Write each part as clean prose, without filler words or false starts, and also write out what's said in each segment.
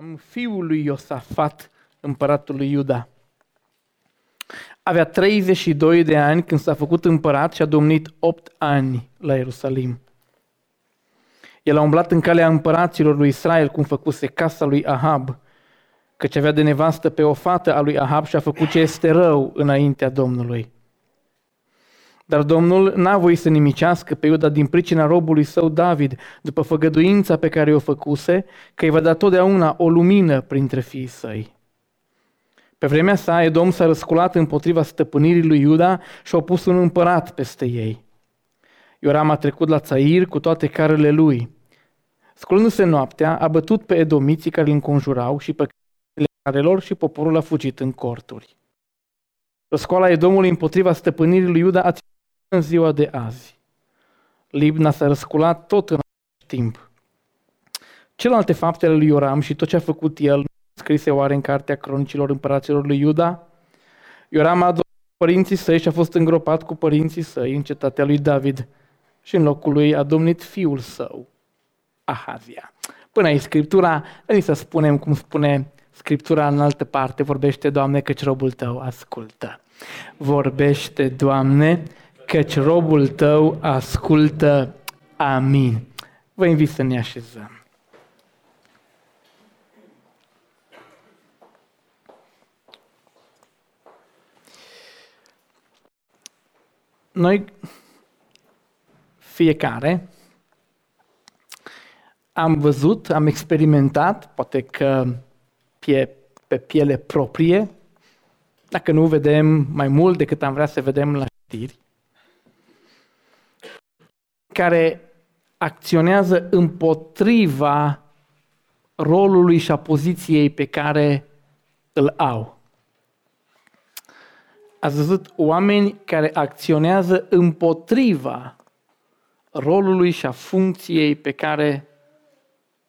Ioram, fiul lui Josafat, împăratul lui Iuda. Avea 32 de ani când s-a făcut împărat și a domnit 8 ani la Ierusalim. El a umblat în calea împăraților lui Israel, cum făcuse casa lui Ahab, căci avea de nevastă pe o fată a lui Ahab și a făcut ce este rău înaintea Domnului. Dar Domnul n-a voit să nimicească pe Iuda din pricina robului său David, după făgăduința pe care o făcuse, că îi va da totdeauna o lumină printre fiii săi. Pe vremea sa, Edom s-a răsculat împotriva stăpânirii lui Iuda și a pus un împărat peste ei. Ioram a trecut la Țair cu toate carele lui. Sculându-se noaptea, a bătut pe edomiții care îl înconjurau și pe căile carelor și poporul a fugit în corturi. Răscoala Edomului împotriva stăpânirii lui Iuda a ținut în ziua de azi. Libna s-a răsculat tot în acest timp. Celelalte fapte ale lui Ioram și tot ce a făcut el, scrise oare în cartea cronicilor împăraților lui Iuda? Ioram a adormit cu părinții săi și a fost îngropat cu părinții săi în cetatea lui David și în locul lui a domnit fiul său, Ahazia. Până aici Scriptura, noi să spunem cum spune Scriptura în altă parte, vorbește, Doamne, căci robul Tău ascultă. Vorbește, Doamne, căci robul Tău ascultă. Amin. Vă invit să ne așezăm. Noi, fiecare, am văzut, am experimentat, poate că pe piele proprie, dacă nu vedem mai mult decât am vrea să vedem la știri, care acționează împotriva rolului și a poziției pe care îl au. Ați văzut oameni care acționează împotriva rolului și a funcției pe care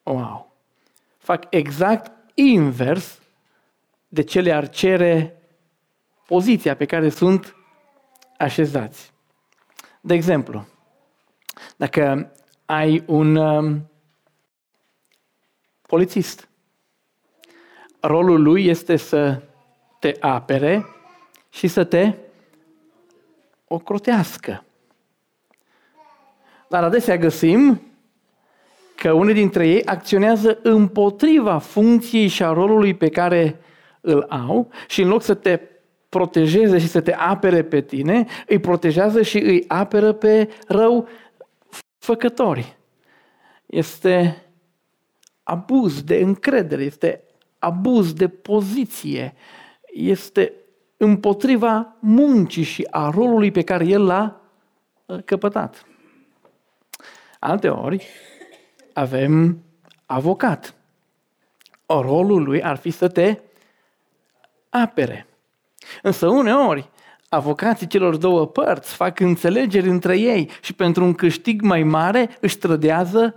o au. Fac exact invers de ce le-ar cere poziția pe care sunt așezați. De exemplu, dacă ai un polițist, rolul lui este să te apere și să te ocrotească. Dar adesea găsim că unii dintre ei acționează împotriva funcției și a rolului pe care îl au și în loc să te protejeze și să te apere pe tine, îi protejează și îi aperă pe răufăcători. Este abuz de încredere, este abuz de poziție, este împotriva muncii și a rolului pe care el l-a căpătat. Alteori avem avocat. Rolul lui ar fi să te apere. Însă uneori avocații celor două părți fac înțelegeri între ei și pentru un câștig mai mare își trădează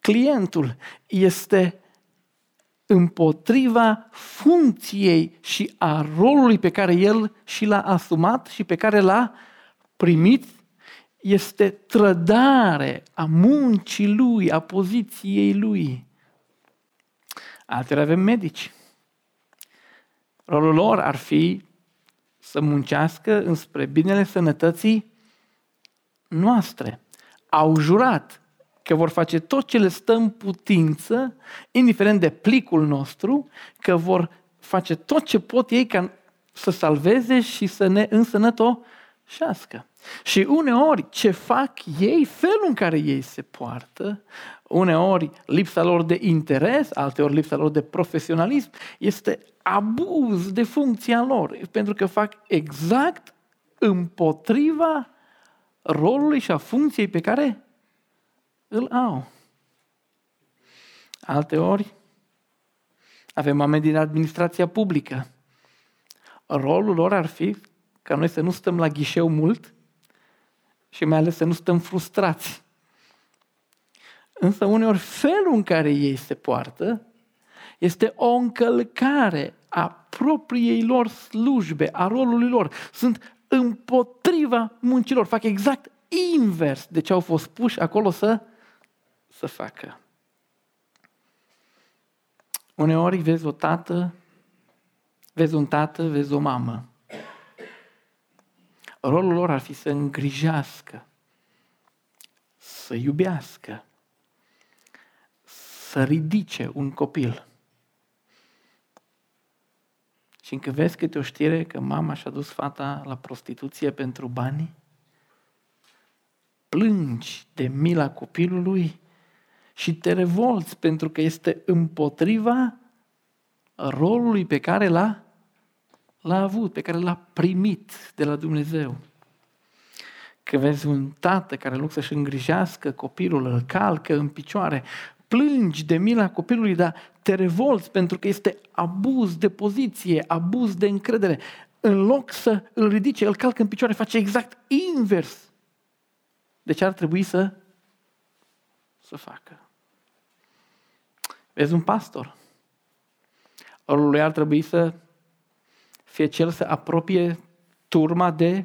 clientul. Este împotriva funcției și a rolului pe care el și l-a asumat și pe care l-a primit, este trădare a muncii lui, a poziției lui. Alteori avem medici. Rolul lor ar fi să muncească înspre binele sănătății noastre. Au jurat că vor face tot ce le stă în putință, indiferent de plicul nostru, că vor face tot ce pot ei ca să salveze și să ne însănătoșească. Și uneori ce fac ei, felul în care ei se poartă, uneori lipsa lor de interes, alteori lipsa lor de profesionalism, este abuz de funcția lor, pentru că fac exact împotriva rolului și a funcției pe care îl au. Alteori avem oameni din administrația publică. Rolul lor ar fi ca noi să nu stăm la ghișeu mult și mai ales să nu stăm frustrați. Însă uneori felul în care ei se poartă este o încălcare a propriei lor slujbe, a rolului lor. Sunt împotriva muncilor, fac exact invers de ce au fost puși acolo să facă. Uneori vezi o tată, vezi un tată, vezi o mamă. Rolul lor ar fi să îngrijească, să iubească, să ridice un copil. Și încă vezi câte o știre că mama și-a dus fata la prostituție pentru bani, plângi de mila copilului și te revolți pentru că este împotriva rolului pe care l-a avut, pe care l-a primit de la Dumnezeu. Că vezi un tată care în loc să-și îngrijească copilul, îl calcă în picioare, plângi de mila copilului, dar te revolți pentru că este abuz de poziție, abuz de încredere. În loc să îl ridice, îl calcă în picioare, face exact invers. Deci ar trebui să facă. Vezi un pastor. Rolul lui ar trebui să fie cel să apropie turma de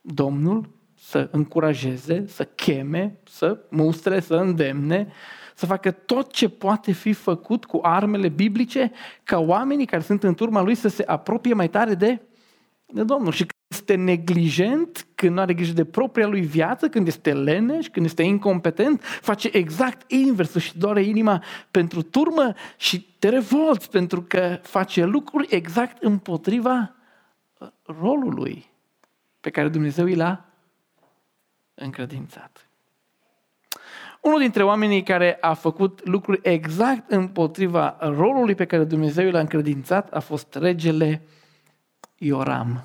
Domnul, să încurajeze, să cheme, să mustre, să îndemne, să facă tot ce poate fi făcut cu armele biblice ca oamenii care sunt în turma lui să se apropie mai tare de Domnul. Și când este neglijent, când nu are grijă de propria lui viață, când este leneș, când este incompetent, face exact invers, și doare inima pentru turmă și te revolți pentru că face lucruri exact împotriva rolului pe care Dumnezeu i l-a încredințat. Unul dintre oamenii care a făcut lucruri exact împotriva rolului pe care Dumnezeu l-a încredințat a fost regele Ioram.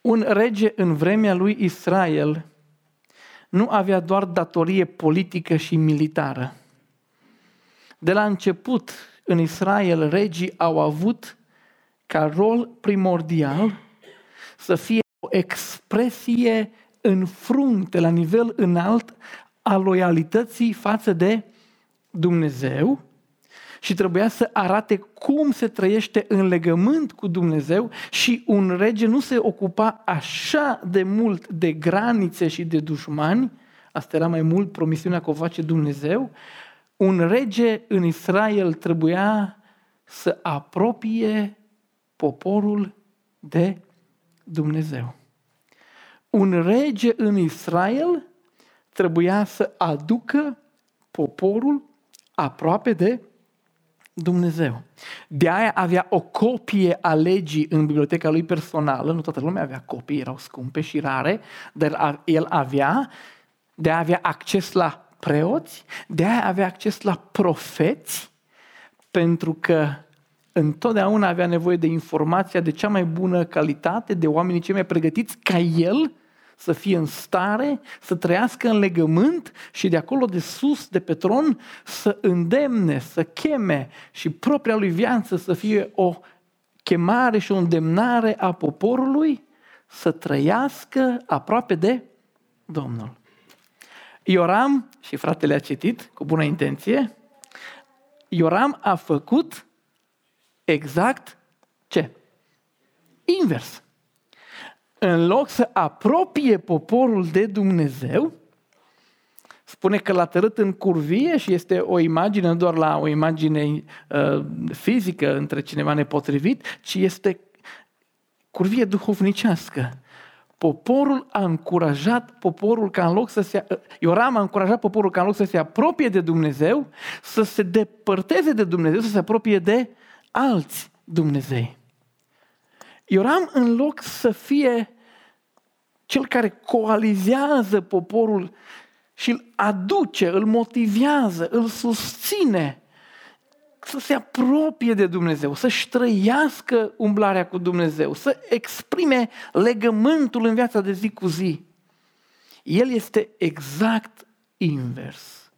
Un rege în vremea lui Israel nu avea doar datorie politică și militară. De la început în Israel regii au avut ca rol primordial să fie o expresie în frunte, la nivel înalt, a loialității față de Dumnezeu și trebuia să arate cum se trăiește în legământ cu Dumnezeu și un rege nu se ocupa așa de mult de granițe și de dușmani, asta era mai mult promisiunea că o face Dumnezeu, un rege în Israel trebuia să apropie poporul de Dumnezeu. Un rege în Israel trebuia să aducă poporul aproape de Dumnezeu. De aia avea o copie a legii în biblioteca lui personală. Nu toată lumea avea copii, erau scumpe și rare, dar el avea, de aia avea acces la preoți, de aia avea acces la profeți, pentru că întotdeauna avea nevoie de informația de cea mai bună calitate, de oamenii cei mai pregătiți, ca el să fie în stare, să trăiască în legământ și de acolo, de sus, de pe tron, să îndemne, să cheme și propria lui viață să fie o chemare și o îndemnare a poporului să trăiască aproape de Domnul. Ioram, și fratele a citit cu bună intenție, Ioram a făcut exact ce? Invers. În loc să apropie poporul de Dumnezeu, spune că l-a tărât în curvie și este o imagine, nu doar la o imagine fizică între cineva nepotrivit, ci este curvie duhovnicească. Poporul a încurajat poporul ca în loc să se... Ioram a încurajat poporul ca în loc să se apropie de Dumnezeu, să se depărteze de Dumnezeu, să se apropie de alți Dumnezei. Ioram, în loc să fie cel care coalizează poporul și îl aduce, îl motivează, îl susține să se apropie de Dumnezeu, să-și trăiască umblarea cu Dumnezeu, să exprime legământul în viața de zi cu zi, el este exact invers.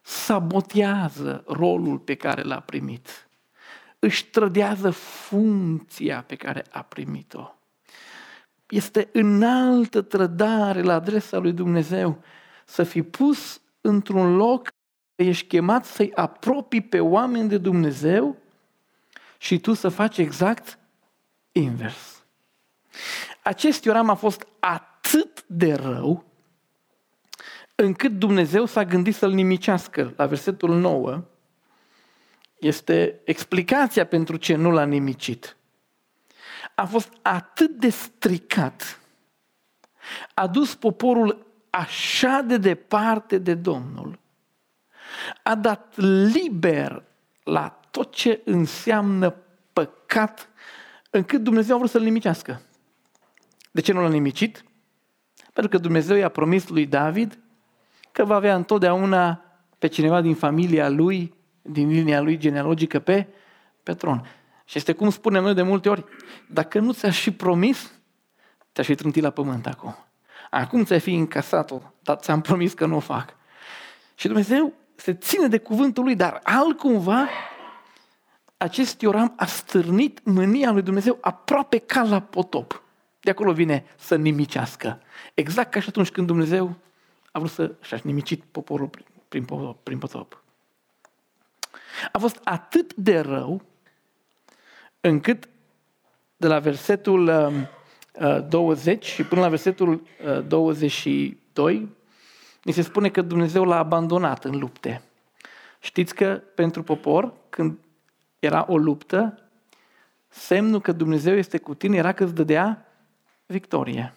Sabotează rolul pe care l-a primit. Își trădează funcția pe care a primit-o. Este înaltă trădare la adresa lui Dumnezeu să fii pus într-un loc că ești chemat să-i apropii pe oameni de Dumnezeu și tu să faci exact invers. Acest Ioram a fost atât de rău încât Dumnezeu s-a gândit să-l nimicească. La versetul 9 este explicația pentru ce nu l-a nimicit. A fost atât de stricat, a dus poporul așa de departe de Domnul, a dat liber la tot ce înseamnă păcat, încât Dumnezeu a vrut să-l nimicească. De ce nu l-a nimicit? Pentru că Dumnezeu i-a promis lui David că va avea întotdeauna pe cineva din familia lui, din linia lui genealogică pe tron. Și este cum spunem noi de multe ori, dacă nu ți-aș fi promis, te-aș fi trântit la pământ acum. Acum ți-ai fi încasat-o, dar ți-am promis că nu o fac. Și Dumnezeu se ține de cuvântul lui, dar altcumva acest Ioram a stârnit mânia lui Dumnezeu aproape ca la potop. De acolo vine să nimicească. Exact ca și atunci când Dumnezeu a vrut și-a nimicit poporul prin potop. A fost atât de rău încât de la versetul 20 și până la versetul 22 ni se spune că Dumnezeu l-a abandonat în lupte. Știți că pentru popor, când era o luptă, semnul că Dumnezeu este cu tine era că îți dădea victorie.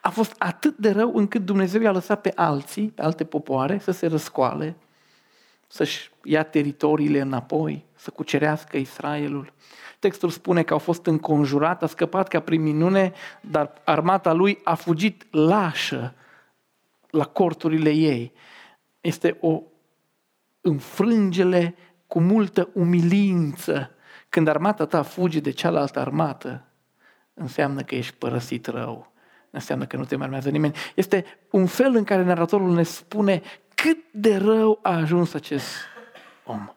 A fost atât de rău încât Dumnezeu i-a lăsat pe alții, pe alte popoare, să se răscoale, să-și ia teritoriile înapoi, să cucerească Israelul. Textul spune că au fost înconjurat, a scăpat ca prin minune, dar armata lui a fugit lașă la corturile ei. Este o înfrângere cu multă umilință. Când armata ta fuge de cealaltă armată, înseamnă că ești părăsit rău. Înseamnă că nu te mai urmează nimeni. Este un fel în care naratorul ne spune cât de rău a ajuns acest om.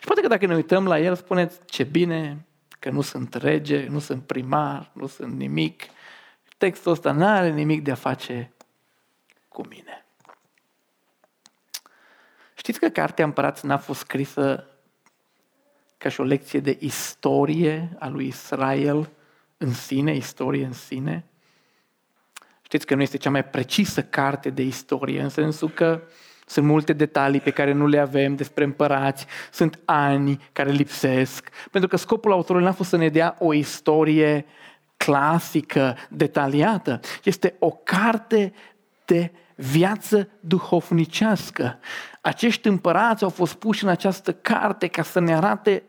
Și poate că dacă ne uităm la el, spuneți ce bine că nu sunt rege, nu sunt primar, nu sunt nimic. Textul ăsta n-are nimic de a face cu mine. Știți că cartea Împărați n-a fost scrisă ca și o lecție de istorie a lui Israel în sine, istorie în sine? Știți că nu este cea mai precisă carte de istorie, în sensul că sunt multe detalii pe care nu le avem despre împărați, sunt ani care lipsesc, pentru că scopul autorului n-a fost să ne dea o istorie clasică, detaliată. Este o carte de viață duhovnicească. Acești împărați au fost puși în această carte ca să ne arate,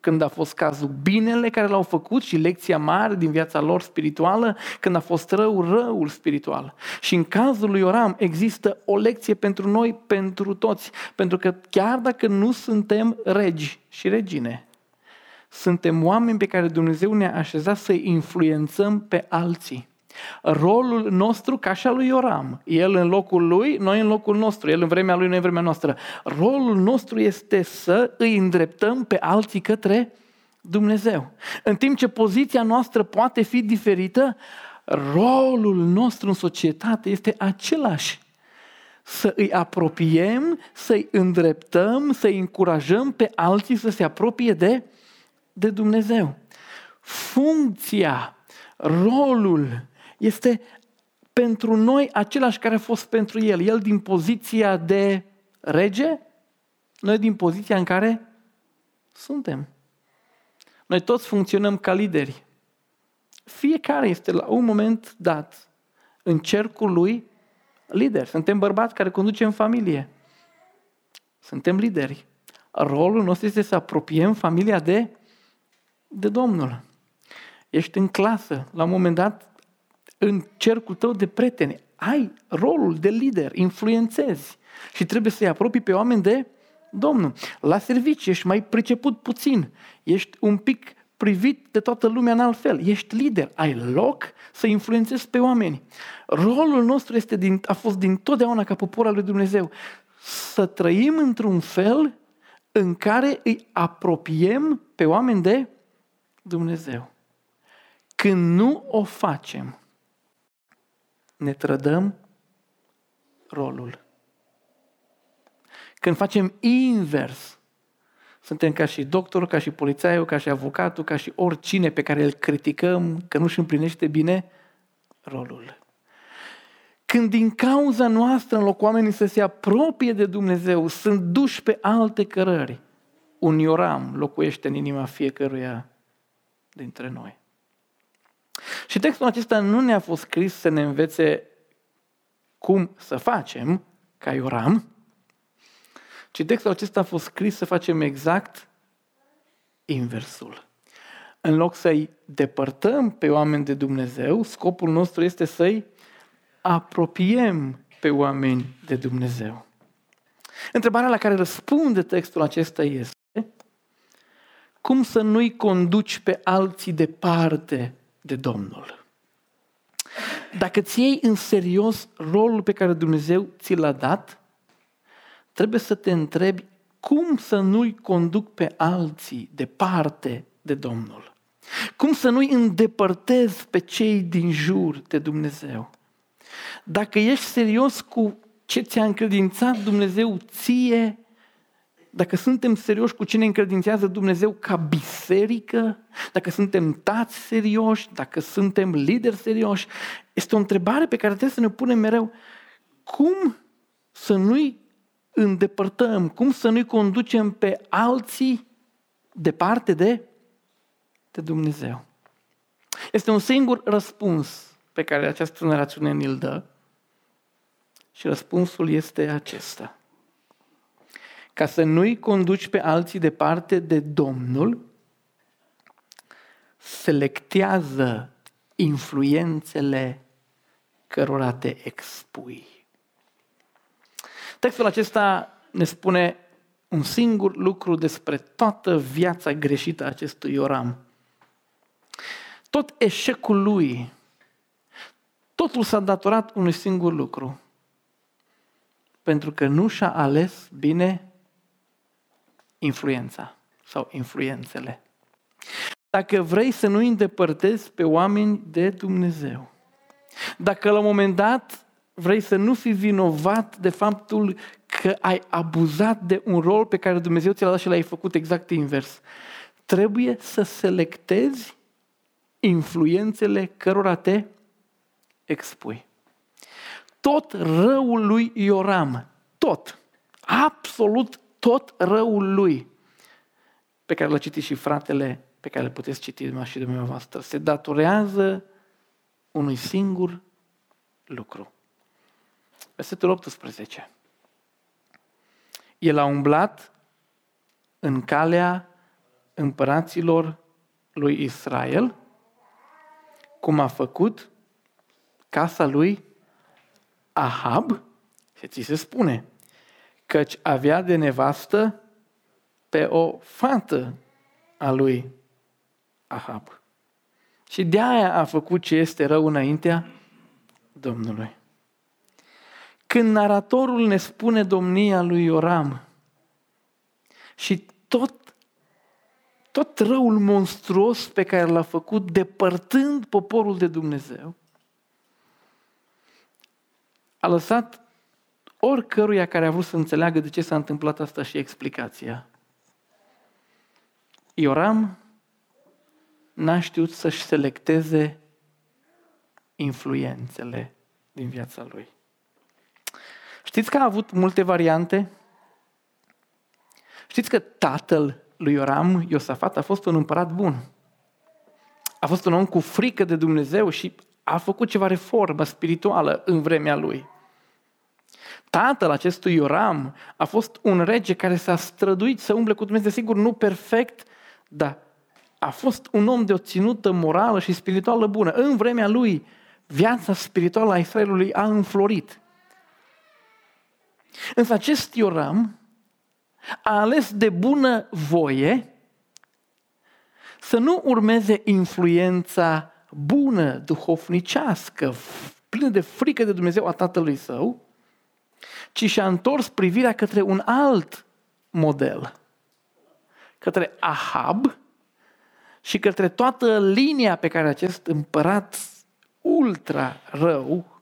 când a fost cazul, binele care l-au făcut și lecția mare din viața lor spirituală, când a fost rău, răul spiritual. Și în cazul lui Ioram există o lecție pentru noi, pentru toți, pentru că chiar dacă nu suntem regi și regine, suntem oameni pe care Dumnezeu ne-a așezat să-i influențăm pe alții. Rolul nostru, ca și al lui Ioram, el în locul lui, noi în locul nostru, el în vremea lui, noi în vremea noastră. Rolul nostru este să îi îndreptăm pe alții către Dumnezeu. În timp ce poziția noastră poate fi diferită, rolul nostru în societate este același. Să îi apropiem, să-i îndreptăm, să-i încurajăm pe alții să se apropie de Dumnezeu. Funcția, rolul este pentru noi același care a fost pentru el. El din poziția de rege, noi din poziția în care suntem. Noi toți funcționăm ca lideri. Fiecare este la un moment dat în cercul lui lider. Suntem bărbați care conducem familie. Suntem lideri. Rolul nostru este să apropiem familia de Domnul. Ești în clasă, la un moment dat, în cercul tău de prieteni, ai rolul de lider, influențezi și trebuie să-i apropii pe oameni de Domnul. La serviciu ești mai priceput puțin, ești un pic privit de toată lumea în altfel, ești lider, ai loc să influențezi pe oameni. Rolul nostru este a fost din totdeauna ca popor al lui Dumnezeu să trăim într-un fel în care îi apropiem pe oameni de Dumnezeu. Când nu o facem, ne trădăm rolul. Când facem invers, suntem ca și doctorul, ca și polițaiul, ca și avocatul, ca și oricine pe care îl criticăm că nu își împlinește bine rolul. când din cauza noastră, în loc oamenii să se apropie de Dumnezeu, sunt duși pe alte cărări, un Ioram locuiește în inima fiecăruia dintre noi. Și textul acesta nu ne-a fost scris să ne învețe cum să facem ca Ioram, ci textul acesta a fost scris să facem exact inversul. În loc să-i depărtăm pe oameni de Dumnezeu, scopul nostru este să-i apropiem pe oameni de Dumnezeu. Întrebarea la care răspunde textul acesta este: cum să nu-i conduci pe alții departe de Domnul? Dacă îți iei în serios rolul pe care Dumnezeu ți l-a dat, trebuie să te întrebi cum să nu-i conduc pe alții departe de Domnul. Cum să nu-i îndepărtez pe cei din jur de Dumnezeu. Dacă ești serios cu ce ți-a încredințat Dumnezeu ție, dacă suntem serioși cu ce ne încredințează Dumnezeu ca biserică, dacă suntem tați serioși, dacă suntem lideri serioși, este o întrebare pe care trebuie să ne punem mereu. Cum să nu-i îndepărtăm, cum să nu-i conducem pe alții departe de Dumnezeu? Este un singur răspuns pe care această narațiune ni-l dă și răspunsul este acesta: ca să nu-i conduci pe alții departe de Domnul, selectează influențele cărora te expui. Textul acesta ne spune un singur lucru despre toată viața greșită a acestui Ioram. Tot eșecul lui, totul s-a datorat unui singur lucru: pentru că nu și-a ales bine influența sau influențele. Dacă vrei să nu îndepărtezi pe oameni de Dumnezeu, dacă la un moment dat vrei să nu fii vinovat de faptul că ai abuzat de un rol pe care Dumnezeu ți l-a dat și l-ai făcut exact invers, trebuie să selectezi influențele cărora te expui. Tot răul lui Ioram, absolut tot răul lui, pe care l-a citit și fratele, pe care le puteți citi și dumneavoastră, se datorează unui singur lucru. Versetul 18. El a umblat în calea împăraților lui Israel, cum a făcut casa lui Ahab, și ți se spune, căci avea de nevastă pe o fată a lui Ahab. Și de-aia a făcut ce este rău înaintea Domnului. Când naratorul ne spune domnia lui Ioram și tot răul monstruos pe care l-a făcut depărtând poporul de Dumnezeu, a lăsat oricăruia care a vrut să înțeleagă de ce s-a întâmplat asta și explicația. Ioram n-a știut să-și selecteze influențele din viața lui. Știți că a avut multe variante? Știți că tatăl lui Ioram, Josafat, a fost un împărat bun. A fost un om cu frică de Dumnezeu și a făcut ceva reformă spirituală în vremea lui. Tatăl acestui Ioram a fost un rege care s-a străduit să umble cu Dumnezeu, sigur, nu perfect, dar a fost un om de o ținută morală și spirituală bună. În vremea lui, viața spirituală a Israelului a înflorit. Însă acest Ioram a ales de bună voie să nu urmeze influența bună, duhovnicească, plină de frică de Dumnezeu a tatălui său, ci și-a întors privirea către un alt model, către Ahab și către toată linia pe care acest împărat ultra rău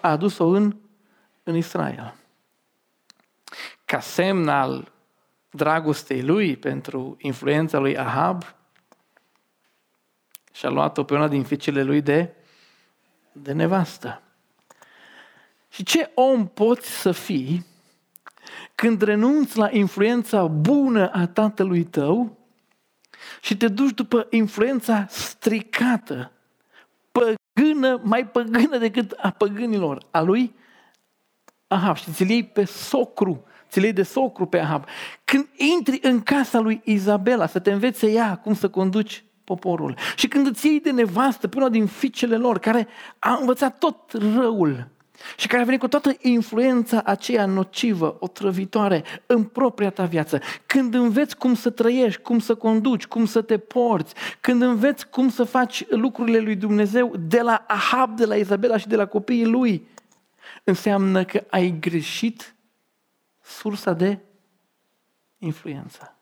a adus-o în Israel. Ca semn al dragostei lui pentru influența lui Ahab, și-a luat-o pe una din fiicele lui de nevastă. Și ce om poți să fii când renunți la influența bună a tatălui tău și te duci după influența stricată, păgână, mai păgână decât a păgânilor, a lui Ahab, și ți-l iei pe socru, ți-l iei de socru pe Ahab. Când intri în casa lui Izabela să te învețe ea cum să conduci poporul, și când îți iei de nevastă pe una din fiicele lor care a învățat tot răul și care a venit cu toată influența aceea nocivă, otrăvitoare, în propria ta viață, când înveți cum să trăiești, cum să conduci, cum să te porți, când înveți cum să faci lucrurile lui Dumnezeu de la Ahab, de la Izabela și de la copiii lui, înseamnă că ai greșit sursa de influență.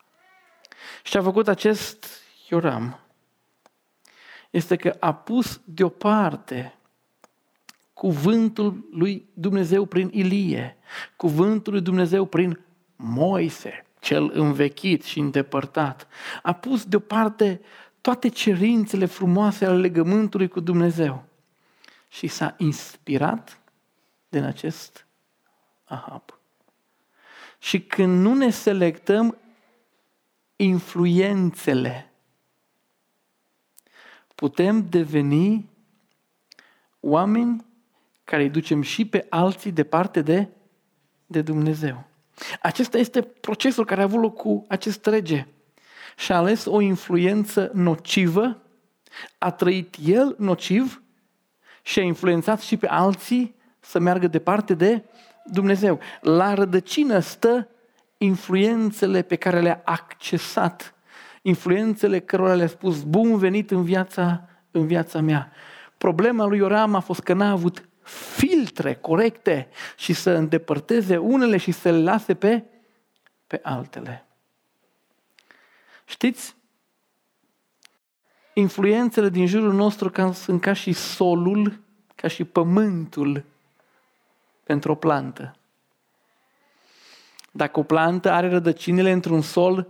Și ce a făcut acest Ioram este că a pus deoparte cuvântul lui Dumnezeu prin Ilie, cuvântul lui Dumnezeu prin Moise, cel învechit și îndepărtat. A pus deoparte toate cerințele frumoase ale legământului cu Dumnezeu și s-a inspirat din acest Ahab. Și când nu ne selectăm influențele, putem deveni oameni care îi ducem și pe alții departe de Dumnezeu. Acesta este procesul care a avut loc cu acest rege. Și-a ales o influență nocivă, a trăit el nociv și a influențat și pe alții să meargă departe de Dumnezeu. La rădăcină stă influențele pe care le-a accesat, influențele cărora le-a spus bun venit în viața mea. Problema lui Ioram a fost că n-a avut filtre corecte și să îndepărteze unele și să le lase pe altele. Știți? Influențele din jurul nostru sunt ca și solul, ca și pământul pentru o plantă. Dacă o plantă are rădăcinile într-un sol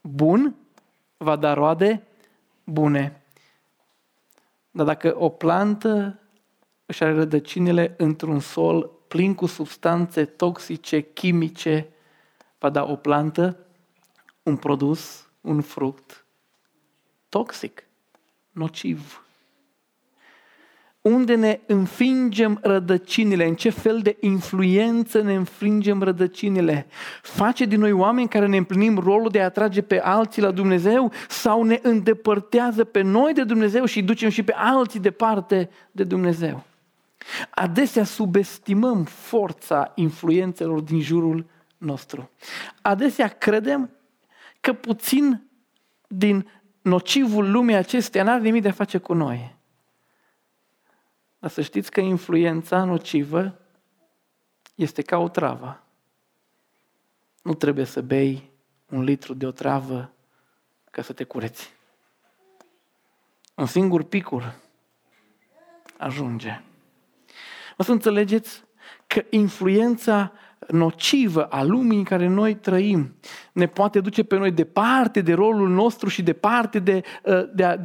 bun, va da roade bune. Dar dacă o plantă își are rădăcinile într-un sol plin cu substanțe toxice, chimice, va da o plantă, un produs, un fruct toxic, nociv. Unde ne înfingem rădăcinile, în ce fel de influență ne înfingem rădăcinile, face din noi oameni care ne împlinim rolul de a atrage pe alții la Dumnezeu sau ne îndepărtează pe noi de Dumnezeu și ducem și pe alții departe de Dumnezeu. Adesea subestimăm forța influențelor din jurul nostru. Adesea credem că puțin din nocivul lumii acesteia n-are nimic de a face cu noi. Dar să știți că influența nocivă este ca otrava. Nu trebuie să bei 1 litru de otravă ca să te cureți. Un singur picur ajunge. O să înțelegeți că influența nocivă a lumii în care noi trăim ne poate duce pe noi departe de rolul nostru și departe de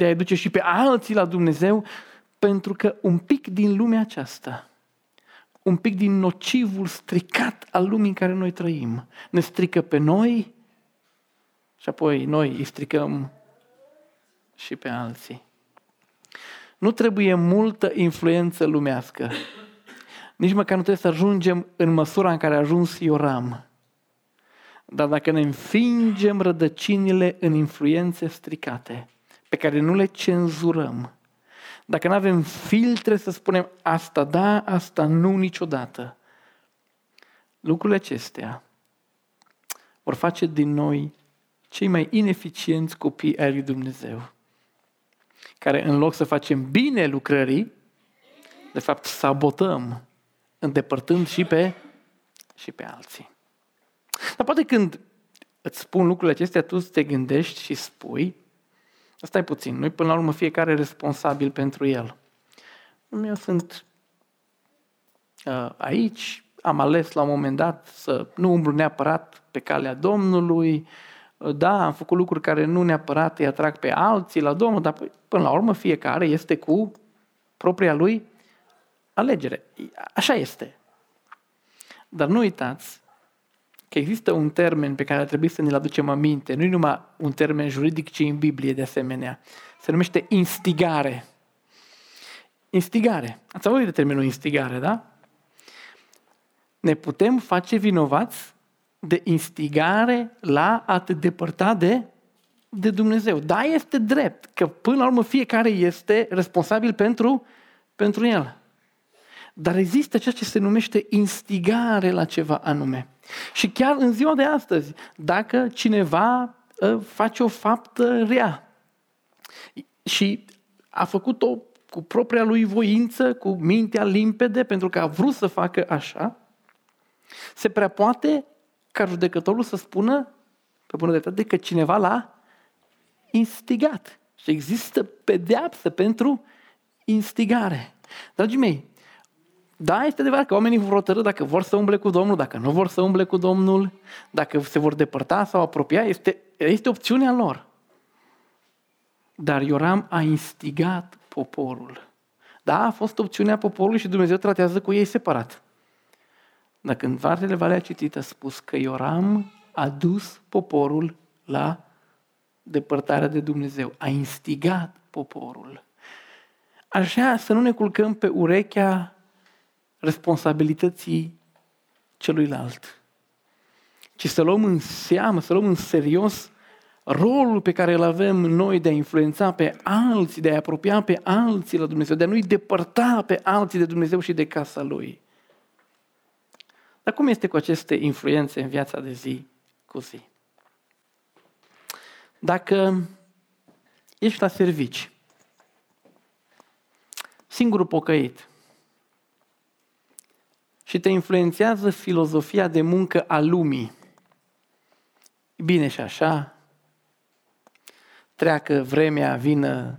a-i duce și pe alții la Dumnezeu, pentru că un pic din lumea aceasta, un pic din nocivul stricat al lumii în care noi trăim, ne strică pe noi și apoi noi îi stricăm și pe alții. Nu trebuie multă influență lumească. Nici măcar nu trebuie să ajungem în măsura în care a ajuns Ioram. Dar dacă ne înfingem rădăcinile în influențe stricate, pe care nu le cenzurăm, dacă nu avem filtre să spunem asta da, asta nu niciodată, lucrurile acestea vor face din noi cei mai ineficienți copii ai lui Dumnezeu, care în loc să facem bine lucrării, de fapt sabotăm, îndepărtând și pe alții. Dar poate când îți spun lucrurile acestea, tu te gândești și spui, stai puțin, noi până la urmă fiecare responsabil pentru el. Eu sunt aici, am ales la un moment dat să nu umblu neapărat pe calea Domnului, da, am făcut lucruri care nu neapărat îi atrag pe alții la Domnul, dar până la urmă fiecare este cu propria lui alegere. Așa este. Dar nu uitați că există un termen pe care ar trebui să ne-l aducem aminte. Nu e numai un termen juridic, ci în Biblie de asemenea. Se numește instigare. Instigare. Ați auzit de termenul instigare, da? Ne putem face vinovați de instigare la a te depărta de Dumnezeu. Da, este drept că până la urmă fiecare este responsabil pentru el. Dar există ceea ce se numește instigare la ceva anume. Și chiar în ziua de astăzi, dacă cineva face o faptă rea și a făcut-o cu propria lui voință, cu mintea limpede, pentru că a vrut să facă așa, se prea poate ca judecătorul să spună pe bună dreptate că cineva l-a instigat. Și există pedeapsă pentru instigare. Dragii mei, da, este adevărat că oamenii vor hotărî dacă vor să umble cu Domnul, dacă nu vor să umble cu Domnul, dacă se vor depărta sau apropia, este opțiunea lor. Dar Ioram a instigat poporul. Da, a fost opțiunea poporului și Dumnezeu tratează cu ei separat. Dar când Vartele Valea Citită a spus că Ioram a dus poporul la depărtarea de Dumnezeu, a instigat poporul. Așa să nu ne culcăm pe urechea responsabilității celuilalt, ci să luăm în seamă, să luăm în serios rolul pe care îl avem noi de a influența pe alții, de a apropia pe alții la Dumnezeu, de a nu-i depărta pe alții de Dumnezeu și de casa Lui. Dar cum este cu aceste influențe în viața de zi cu zi? Dacă ești la servici, singurul pocăit, și te influențează filozofia de muncă a lumii, bine și așa, treacă vremea, vină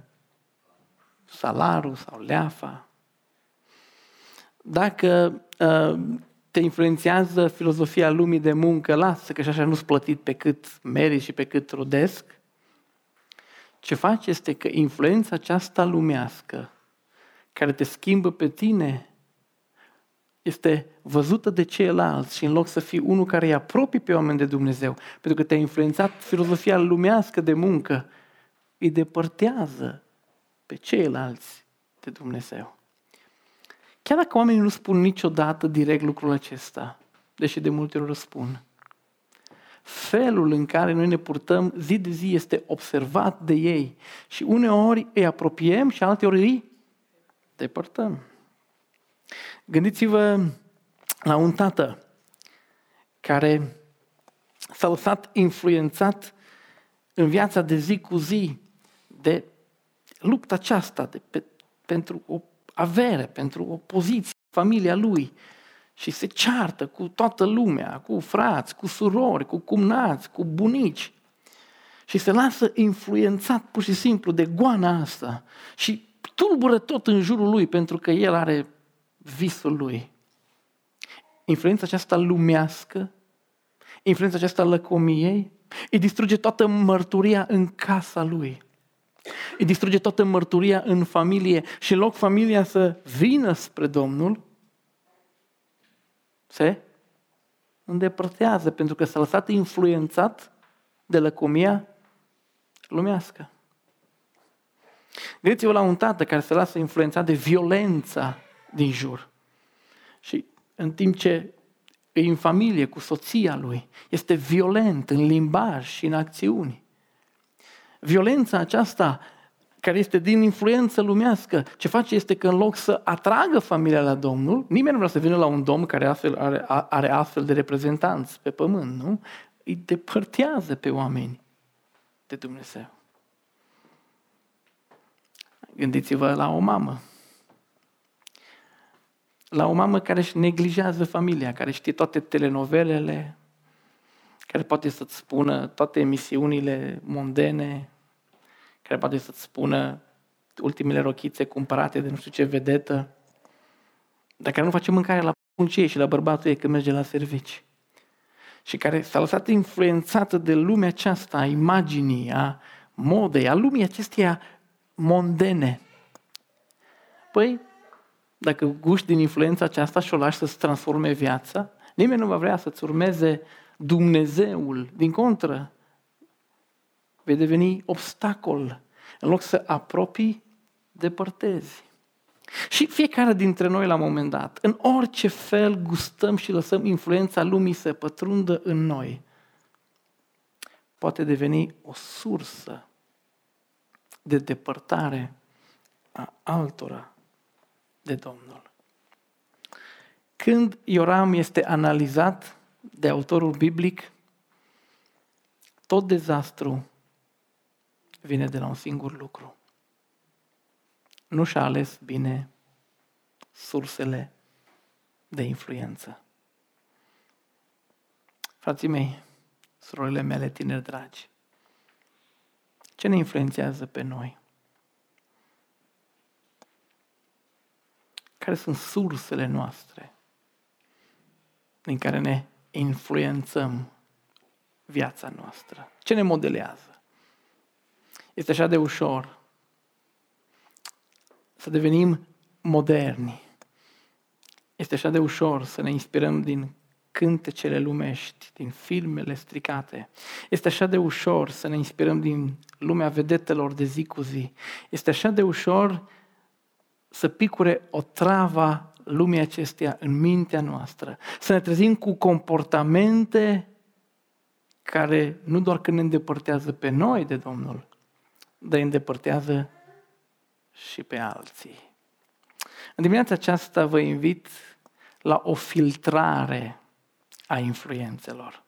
salarul sau leafa. Dacă te influențează filozofia lumii de muncă, lasă că și așa nu-s plătit pe cât meriți și pe cât trudesc, ce faci este că influența aceasta lumească, care te schimbă pe tine, este văzută de ceilalți și în loc să fii unul care îi apropie pe oameni de Dumnezeu, pentru că te-a influențat filozofia lumească de muncă, îi depărtează pe ceilalți de Dumnezeu. Chiar dacă oamenii nu spun niciodată direct lucrul acesta, deși de multe ori spun, felul în care noi ne purtăm zi de zi este observat de ei și uneori îi apropiem și alteori îi depărtăm. Gândiți-vă la un tată care s-a lăsat influențat în viața de zi cu zi de lupta aceasta pentru o avere, pentru o poziție, familia lui, și se ceartă cu toată lumea, cu frați, cu surori, cu cumnați, cu bunici și se lasă influențat pur și simplu de goana asta și tulbură tot în jurul lui pentru că el are visul lui. Influența aceasta lumească, influența aceasta lăcomiei, îi distruge toată mărturia în casa lui. Îi distruge toată mărturia în familie și în loc familia să vină spre Domnul, se îndepărtează pentru că s-a lăsat influențat de lăcomia lumească. Gândiți-vă la un tată care se lasă influențat de violența din jur. Și în timp ce e în familie cu soția lui, este violent în limbaj și în acțiuni. Violența aceasta, care este din influență lumească, ce face este că în loc să atragă familia la Domnul, nimeni nu vrea să vină la un domn care are astfel de reprezentanți pe pământ, nu? Îi depărtează pe oameni de Dumnezeu. Gândiți-vă la o mamă. La o mamă care își neglijează familia, care știe toate telenovelele, care poate să-ți spună toate emisiunile mondene, care poate să-ți spună ultimele rochițe cumpărate de nu știu ce vedetă, dar care nu face mâncare la puncie și la bărbatul ei când merge la servici. Și care s-a lăsat influențată de lumea aceasta, a imaginii, a modei, a lumii acesteia mondene. Păi, dacă guști din influența aceasta și o lași să-ți transforme viața, Nimeni nu va vrea să-ți urmeze Dumnezeul. Din contră, vei deveni obstacol. În loc să apropii, depărtezi. Și fiecare dintre noi la un moment dat, în orice fel gustăm și lăsăm influența lumii să pătrundă în noi, poate deveni o sursă de depărtare a altora de Domnul. Când Ioram este analizat de autorul biblic, tot dezastru vine de la un singur lucru. Nu și-a ales bine sursele de influență. Frații mei, surorile mele, tineri dragi, ce ne influențează pe noi? Care sunt sursele noastre din care ne influențăm viața noastră? Ce ne modelează? Este așa de ușor să devenim moderni. Este așa de ușor să ne inspirăm din cântecele lumești, din filmele stricate. Este așa de ușor să ne inspirăm din lumea vedetelor de zi cu zi. Este așa de ușor să picure o travă lumii acesteia în mintea noastră. Să ne trezim cu comportamente care nu doar că ne îndepărtează pe noi de Domnul, dar îndepărtează și pe alții. În dimineața aceasta vă invit la o filtrare a influențelor.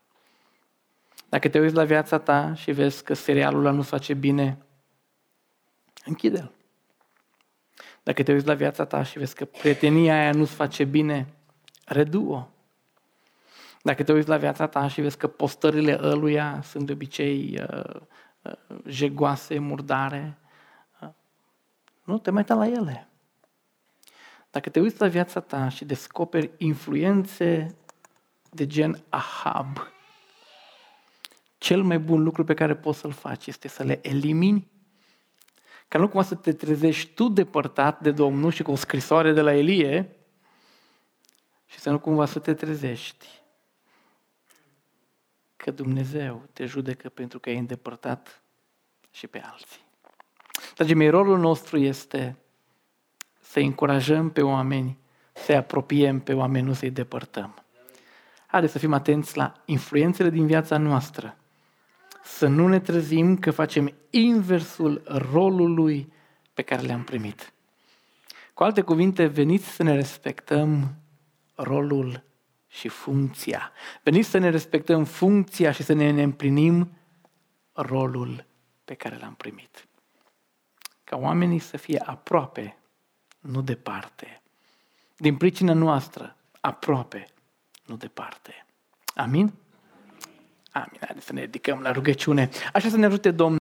Dacă te uiți la viața ta și vezi că serialul ăla nu-ți face bine, închide-l. Dacă te uiți la viața ta și vezi că prietenia aia nu-ți face bine, redu-o. Dacă te uiți la viața ta și vezi că postările ăluia sunt de obicei jegoase, murdare, nu te mai uita la ele. Dacă te uiți la viața ta și descoperi influențe de gen Ahab, cel mai bun lucru pe care poți să-l faci este să le elimini, ca nu cumva să te trezești tu depărtat de Domnul și cu o scrisoare de la Elie și să nu cumva să te trezești că Dumnezeu te judecă pentru că ai îndepărtat și pe alții. Dragii mei, rolul nostru este să încurajăm pe oameni, să-i apropiem pe oameni, nu să-i depărtăm. Haideți să fim atenți la influențele din viața noastră. Să nu ne trezim că facem inversul rolului pe care le-am primit. Cu alte cuvinte, veniți să ne respectăm rolul și funcția. Veniți să ne respectăm funcția și să ne împlinim rolul pe care l-am primit. Ca oamenii să fie aproape, nu departe. Din pricina noastră, aproape, nu departe. Amin? Amin. Haideți să ne ridicăm la rugăciune. Așa să ne ajute Domnul.